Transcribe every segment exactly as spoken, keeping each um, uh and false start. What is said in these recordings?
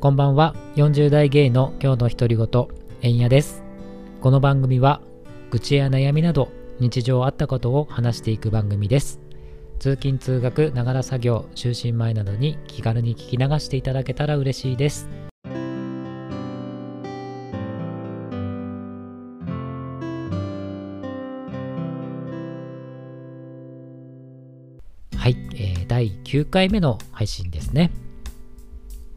こんばんは。よんじゅう代ゲイの今日の独り言、えんやです。この番組は愚痴や悩みなど日常あったことを話していく番組です。通勤通学、ながら作業、就寝前などに気軽に聞き流していただけたら嬉しいです。はい、えー、だいきゅうかいめの配信ですね。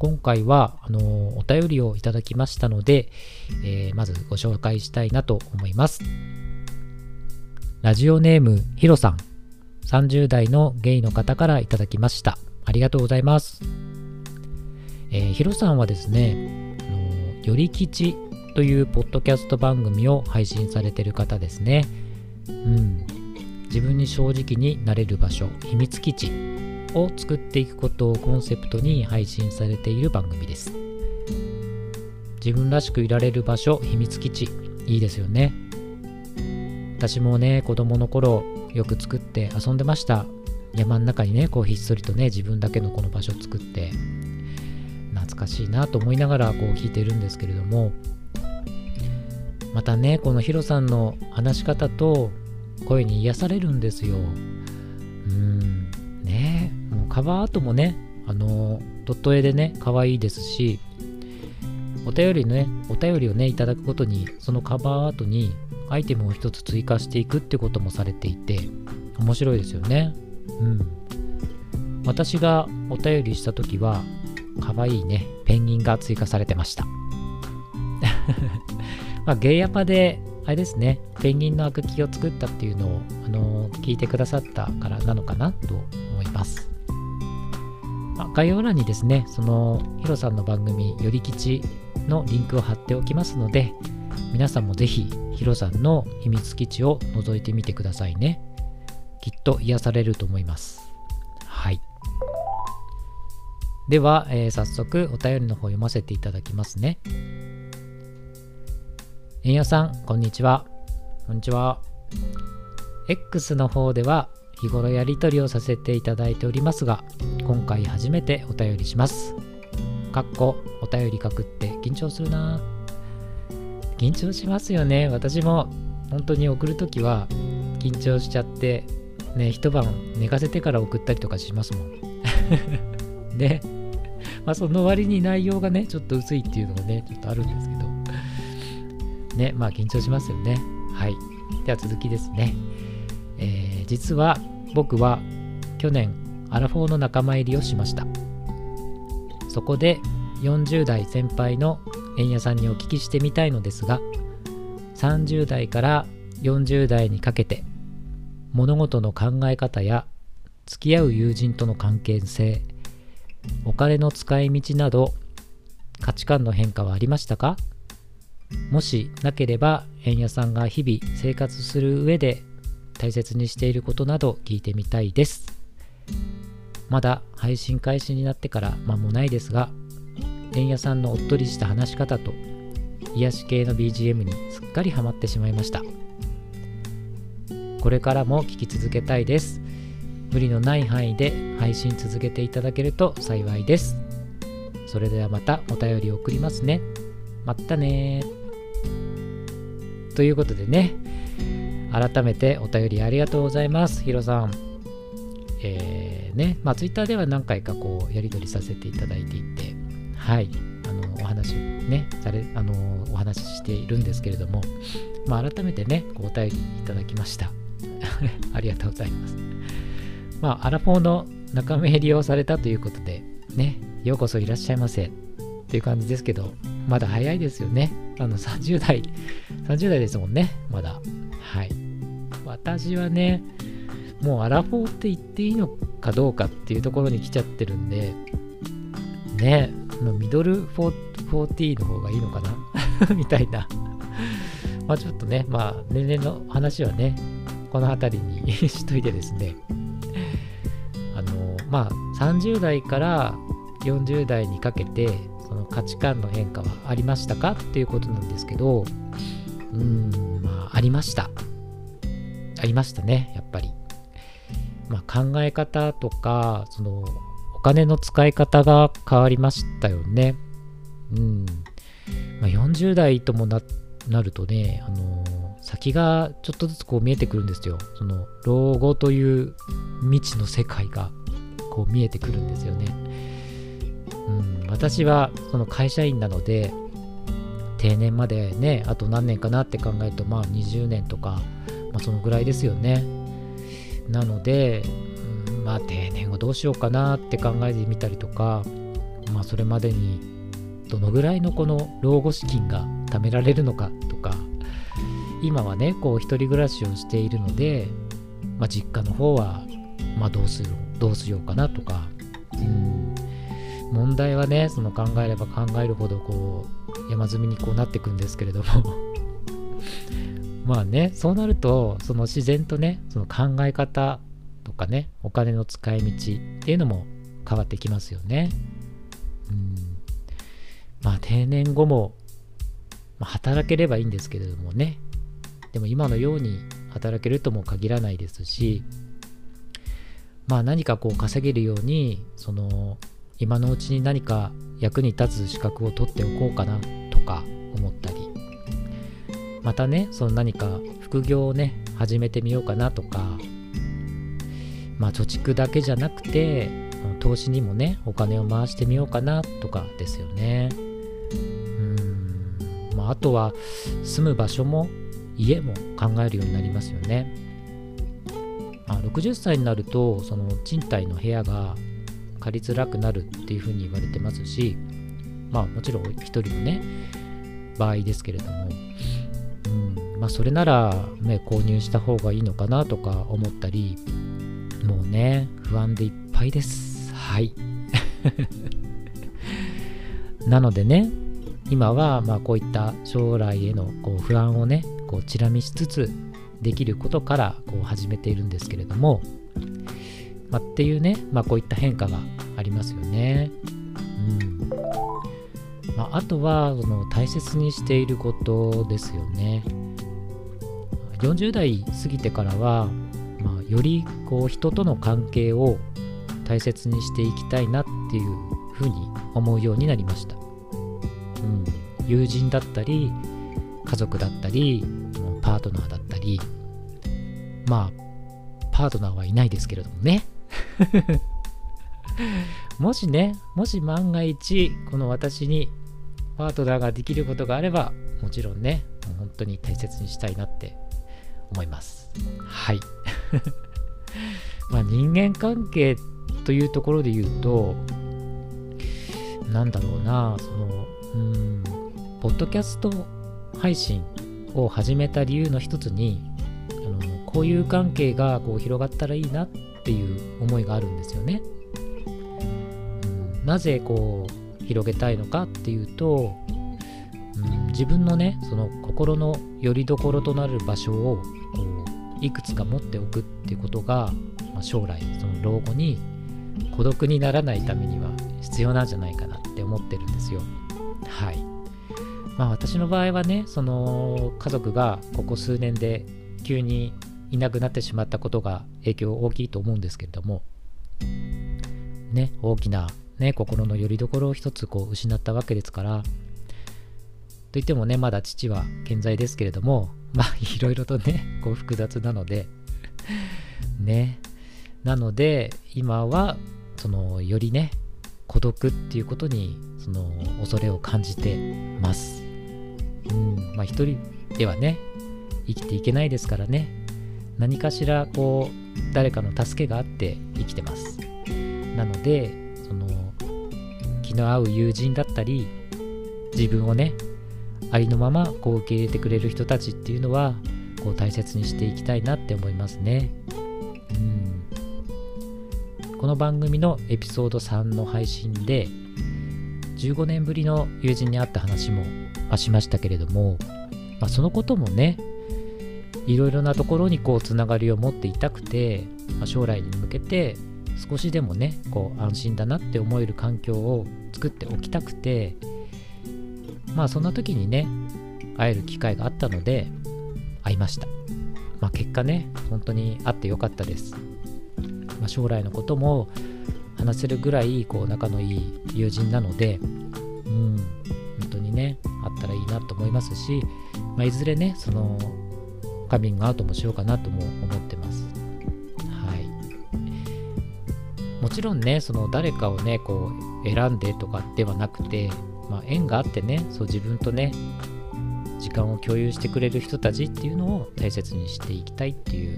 今回はあのー、お便りをいただきましたので、えー、まずご紹介したいなと思います。ラジオネームひろさん、さんじゅう代のゲイの方からいただきました。ありがとうございます。えー、ひろさんはですね、あのー、よりきちというポッドキャスト番組を配信されている方ですね。うん、自分に正直になれる場所、秘密基地を作っていくことをコンセプトに配信されている番組です。自分らしくいられる場所、秘密基地、いいですよね。私もね、子供の頃よく作って遊んでました。山の中にね、こうひっそりとね、自分だけのこの場所作って、懐かしいなと思いながらこう聞いてるんですけれども、またね、このヒロさんの話し方と声に癒されるんですよ。うーんね、もうカバーアートもね、あのドット絵でね、可愛いですし、お便りね、お便りをねいただくことに、そのカバーアートにアイテムを一つ追加していくってこともされていて、面白いですよね。うん。私がお便りしたときは、可愛いね、ペンギンが追加されてました。まあ、ゲイヤパで、あれですね、ペンギンのあくきを作ったっていうのを、あのー、聞いてくださったからなのかなと思います。まあ、概要欄にですね、そのヒロさんの番組、よりきちのリンクを貼っておきますので、皆さんもぜひヒロさんの秘密基地を覗いてみてくださいね。きっと癒されると思います。はい、では、えー、早速お便りの方読ませていただきますね。えんやさん、こんにちは。こんにちは。 X の方では日頃やり取りをさせていただいておりますが、今回初めてお便りします。かっこお便り書くって緊張するな。緊張しますよね。私も本当に送るときは緊張しちゃって、ね、一晩寝かせてから送ったりとかしますもん。で、まあ、その割に内容がね、ちょっと薄いっていうのがね、ちょっとあるんですけど。ね、まあ緊張しますよね。はい。では続きですね。えー、実は僕は去年、アラフォーの仲間入りをしました。そこでよんじゅう代先輩のえんやさんにお聞きしてみたいのですが、さんじゅう代からよんじゅう代にかけて物事の考え方や付き合う友人との関係性、お金の使い道など価値観の変化はありましたか？もしなければ、えんやさんが日々生活する上で大切にしていることなど聞いてみたいです。まだ配信開始になってから間もないですが、えんやさんのおっとりした話し方と癒し系の ビージーエム にすっかりハマってしまいました。これからも聞き続けたいです。無理のない範囲で配信続けていただけると幸いです。それではまたお便りを送りますね。まったね。ということでね、改めてお便りありがとうございます。ひろさん。えー、ね、まあ Twitter では何回かこうやり取りさせていただいていて、はい、あのお話ねされあのお話ししているんですけれども、まあ、改めてねお便りいただきました。ありがとうございます。まあ、アラフォーの仲間入りをされたということでね、ようこそいらっしゃいませっていう感じですけど、まだ早いですよね。あの30代30代ですもんね、まだ。はい、私はね、もうアラフォーって言っていいのかどうかっていうところに来ちゃってるんでね、ミドルよんじゅうの方がいいのかなみたいな。まあちょっとね、まあ年々の話はね、この辺りにしといてですね、あのまあさんじゅう代からよんじゅう代にかけてその価値観の変化はありましたかっていうことなんですけど、うーん、まあありました。ありましたね、やっぱり。まあ考え方とか、そのお金の使い方が変わりましたよね。うんまあ、よんじゅう代とも な, なるとね、あのー、先がちょっとずつこう見えてくるんですよ。その老後という未知の世界がこう見えてくるんですよね。うん、私はその会社員なので定年までねあと何年かなって考えるとまあにじゅうねんとか、まあ、そのぐらいですよね。なので、うん、まあ定年をどうしようかなって考えてみたりとか、まあそれまでにどのぐらいのこの老後資金が貯められるのかとか、今はねこう一人暮らしをしているので、まあ、実家の方はまあどうするどうしようかなとか、うん、問題はねその考えれば考えるほどこう山積みにこうなっていくんですけれどもまあねそうなるとその自然とねその考え方とかねお金の使い道っていうのも変わってきますよね。うんまあ定年後も、まあ、働ければいいんですけれどもね、でも今のように働けるとも限らないですし、まあ何かこう稼げるようにその今のうちに何か役に立つ資格を取っておこうかなとか思ったり、またねその何か副業をね始めてみようかなとか、まあ貯蓄だけじゃなくて投資にもねお金を回してみようかなとかですよね。まあ、あとは住む場所も家も考えるようになりますよね。まあ、ろくじゅっさいになるとその賃貸の部屋が借りづらくなるっていうふうに言われてますし、まあもちろん一人のね場合ですけれども、うんまあ、それなら、ね、購入した方がいいのかなとか思ったり、もうね不安でいっぱいです。はいなのでね今はまあこういった将来へのこう不安をねこうチラ見しつつできることからこう始めているんですけれども、まあ、っていうね、まあ、こういった変化がありますよね。うんまあ、あとはその大切にしていることですよね。よんじゅう代過ぎてからは、まあ、よりこう人との関係を大切にしていきたいなっていうふうに思うようになりました。うん、友人だったり家族だったりパートナーだったり、まあパートナーはいないですけれどもねもしねもし万が一この私にパートナーができることがあれば、もちろんねもう本当に大切にしたいなって思います。はいまあ人間関係というところで言うと、なんだろうな、そのうんポッドキャスト配信を始めた理由の一つに、あのこういう関係がこう広がったらいいなっていう思いがあるんですよね。うん、なぜこう広げたいのかっていうと、うん、自分のねその心の拠り所となる場所をこういくつか持っておくっていうことが、まあ、将来その老後に孤独にならないためには必要なんじゃないかなって思ってるんですよ。はいまあ、私の場合はねその家族がここ数年で急にいなくなってしまったことが影響大きいと思うんですけれども、ね、大きな、ね、心の拠り所を一つこう失ったわけですから、といってもねまだ父は健在ですけれども、まあいろいろとねこう複雑なのでね、なので今はそのよりね孤独っていうことにその恐れを感じてます。うんまあ、一人ではね生きていけないですからね、何かしらこう誰かの助けがあって生きてます。なのでその気の合う友人だったり、自分をねありのままこう受け入れてくれる人たちっていうのはこう大切にしていきたいなって思いますね。うんこの番組のエピソードさんの配信でじゅうごねんぶりの友人に会った話もしましたけれども、まあ、そのこともねいろいろなところにこうつながりを持っていたくて、まあ、将来に向けて少しでもねこう安心だなって思える環境を作っておきたくて、まあそんな時にね会える機会があったので会いました。まあ、結果ね本当に会ってよかったです。まあ、将来のことも話せるぐらいこう仲のいい友人なので、うんにねあったらいいなと思いますし、まあ、いずれねそのカミングアウトもしようかなとも思ってます。はい、もちろんねその誰かをねこう選んでとかではなくて、まあ、縁があってねそう自分とね時間を共有してくれる人たちっていうのを大切にしていきたいっていう、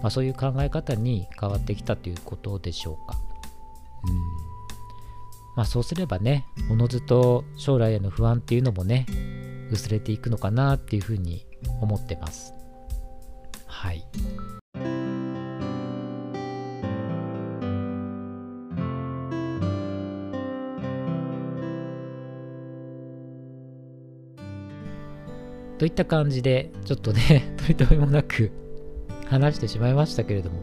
まあ、そういう考え方に変わってきたということでしょうか。うんまあ、そうすればねおのずと将来への不安っていうのもね薄れていくのかなっていうふうに思ってます。はいといった感じでちょっとね取り留めもなく話してしまいましたけれども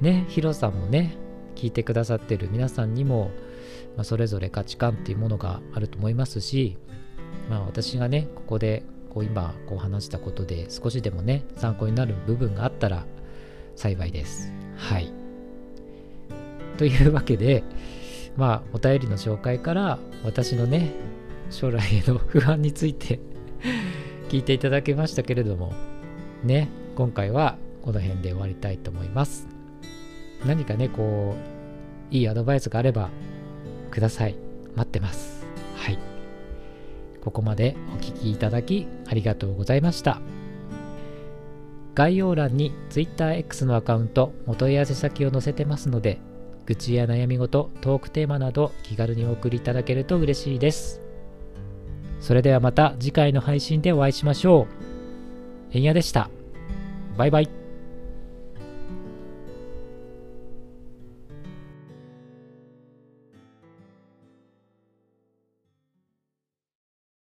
ね、ヒロさんもね聞いてくださってる皆さんにも、まあ、それぞれ価値観っていうものがあると思いますし、まあ、私がねここでこう今こう話したことで少しでもね参考になる部分があったら幸いです。はいというわけで、まあ、お便りの紹介から私のね将来への不安について聞いていただけましたけれどもね、今回はこの辺で終わりたいと思います。何かねこういいアドバイスがあればください。待ってます。はいここまでお聞きいただきありがとうございました。概要欄に ツイッターエックス のアカウントお問い合わせ先を載せてますので、愚痴や悩み事、トークテーマなど気軽にお送りいただけると嬉しいです。それではまた次回の配信でお会いしましょう。えんやでした。バイバイ。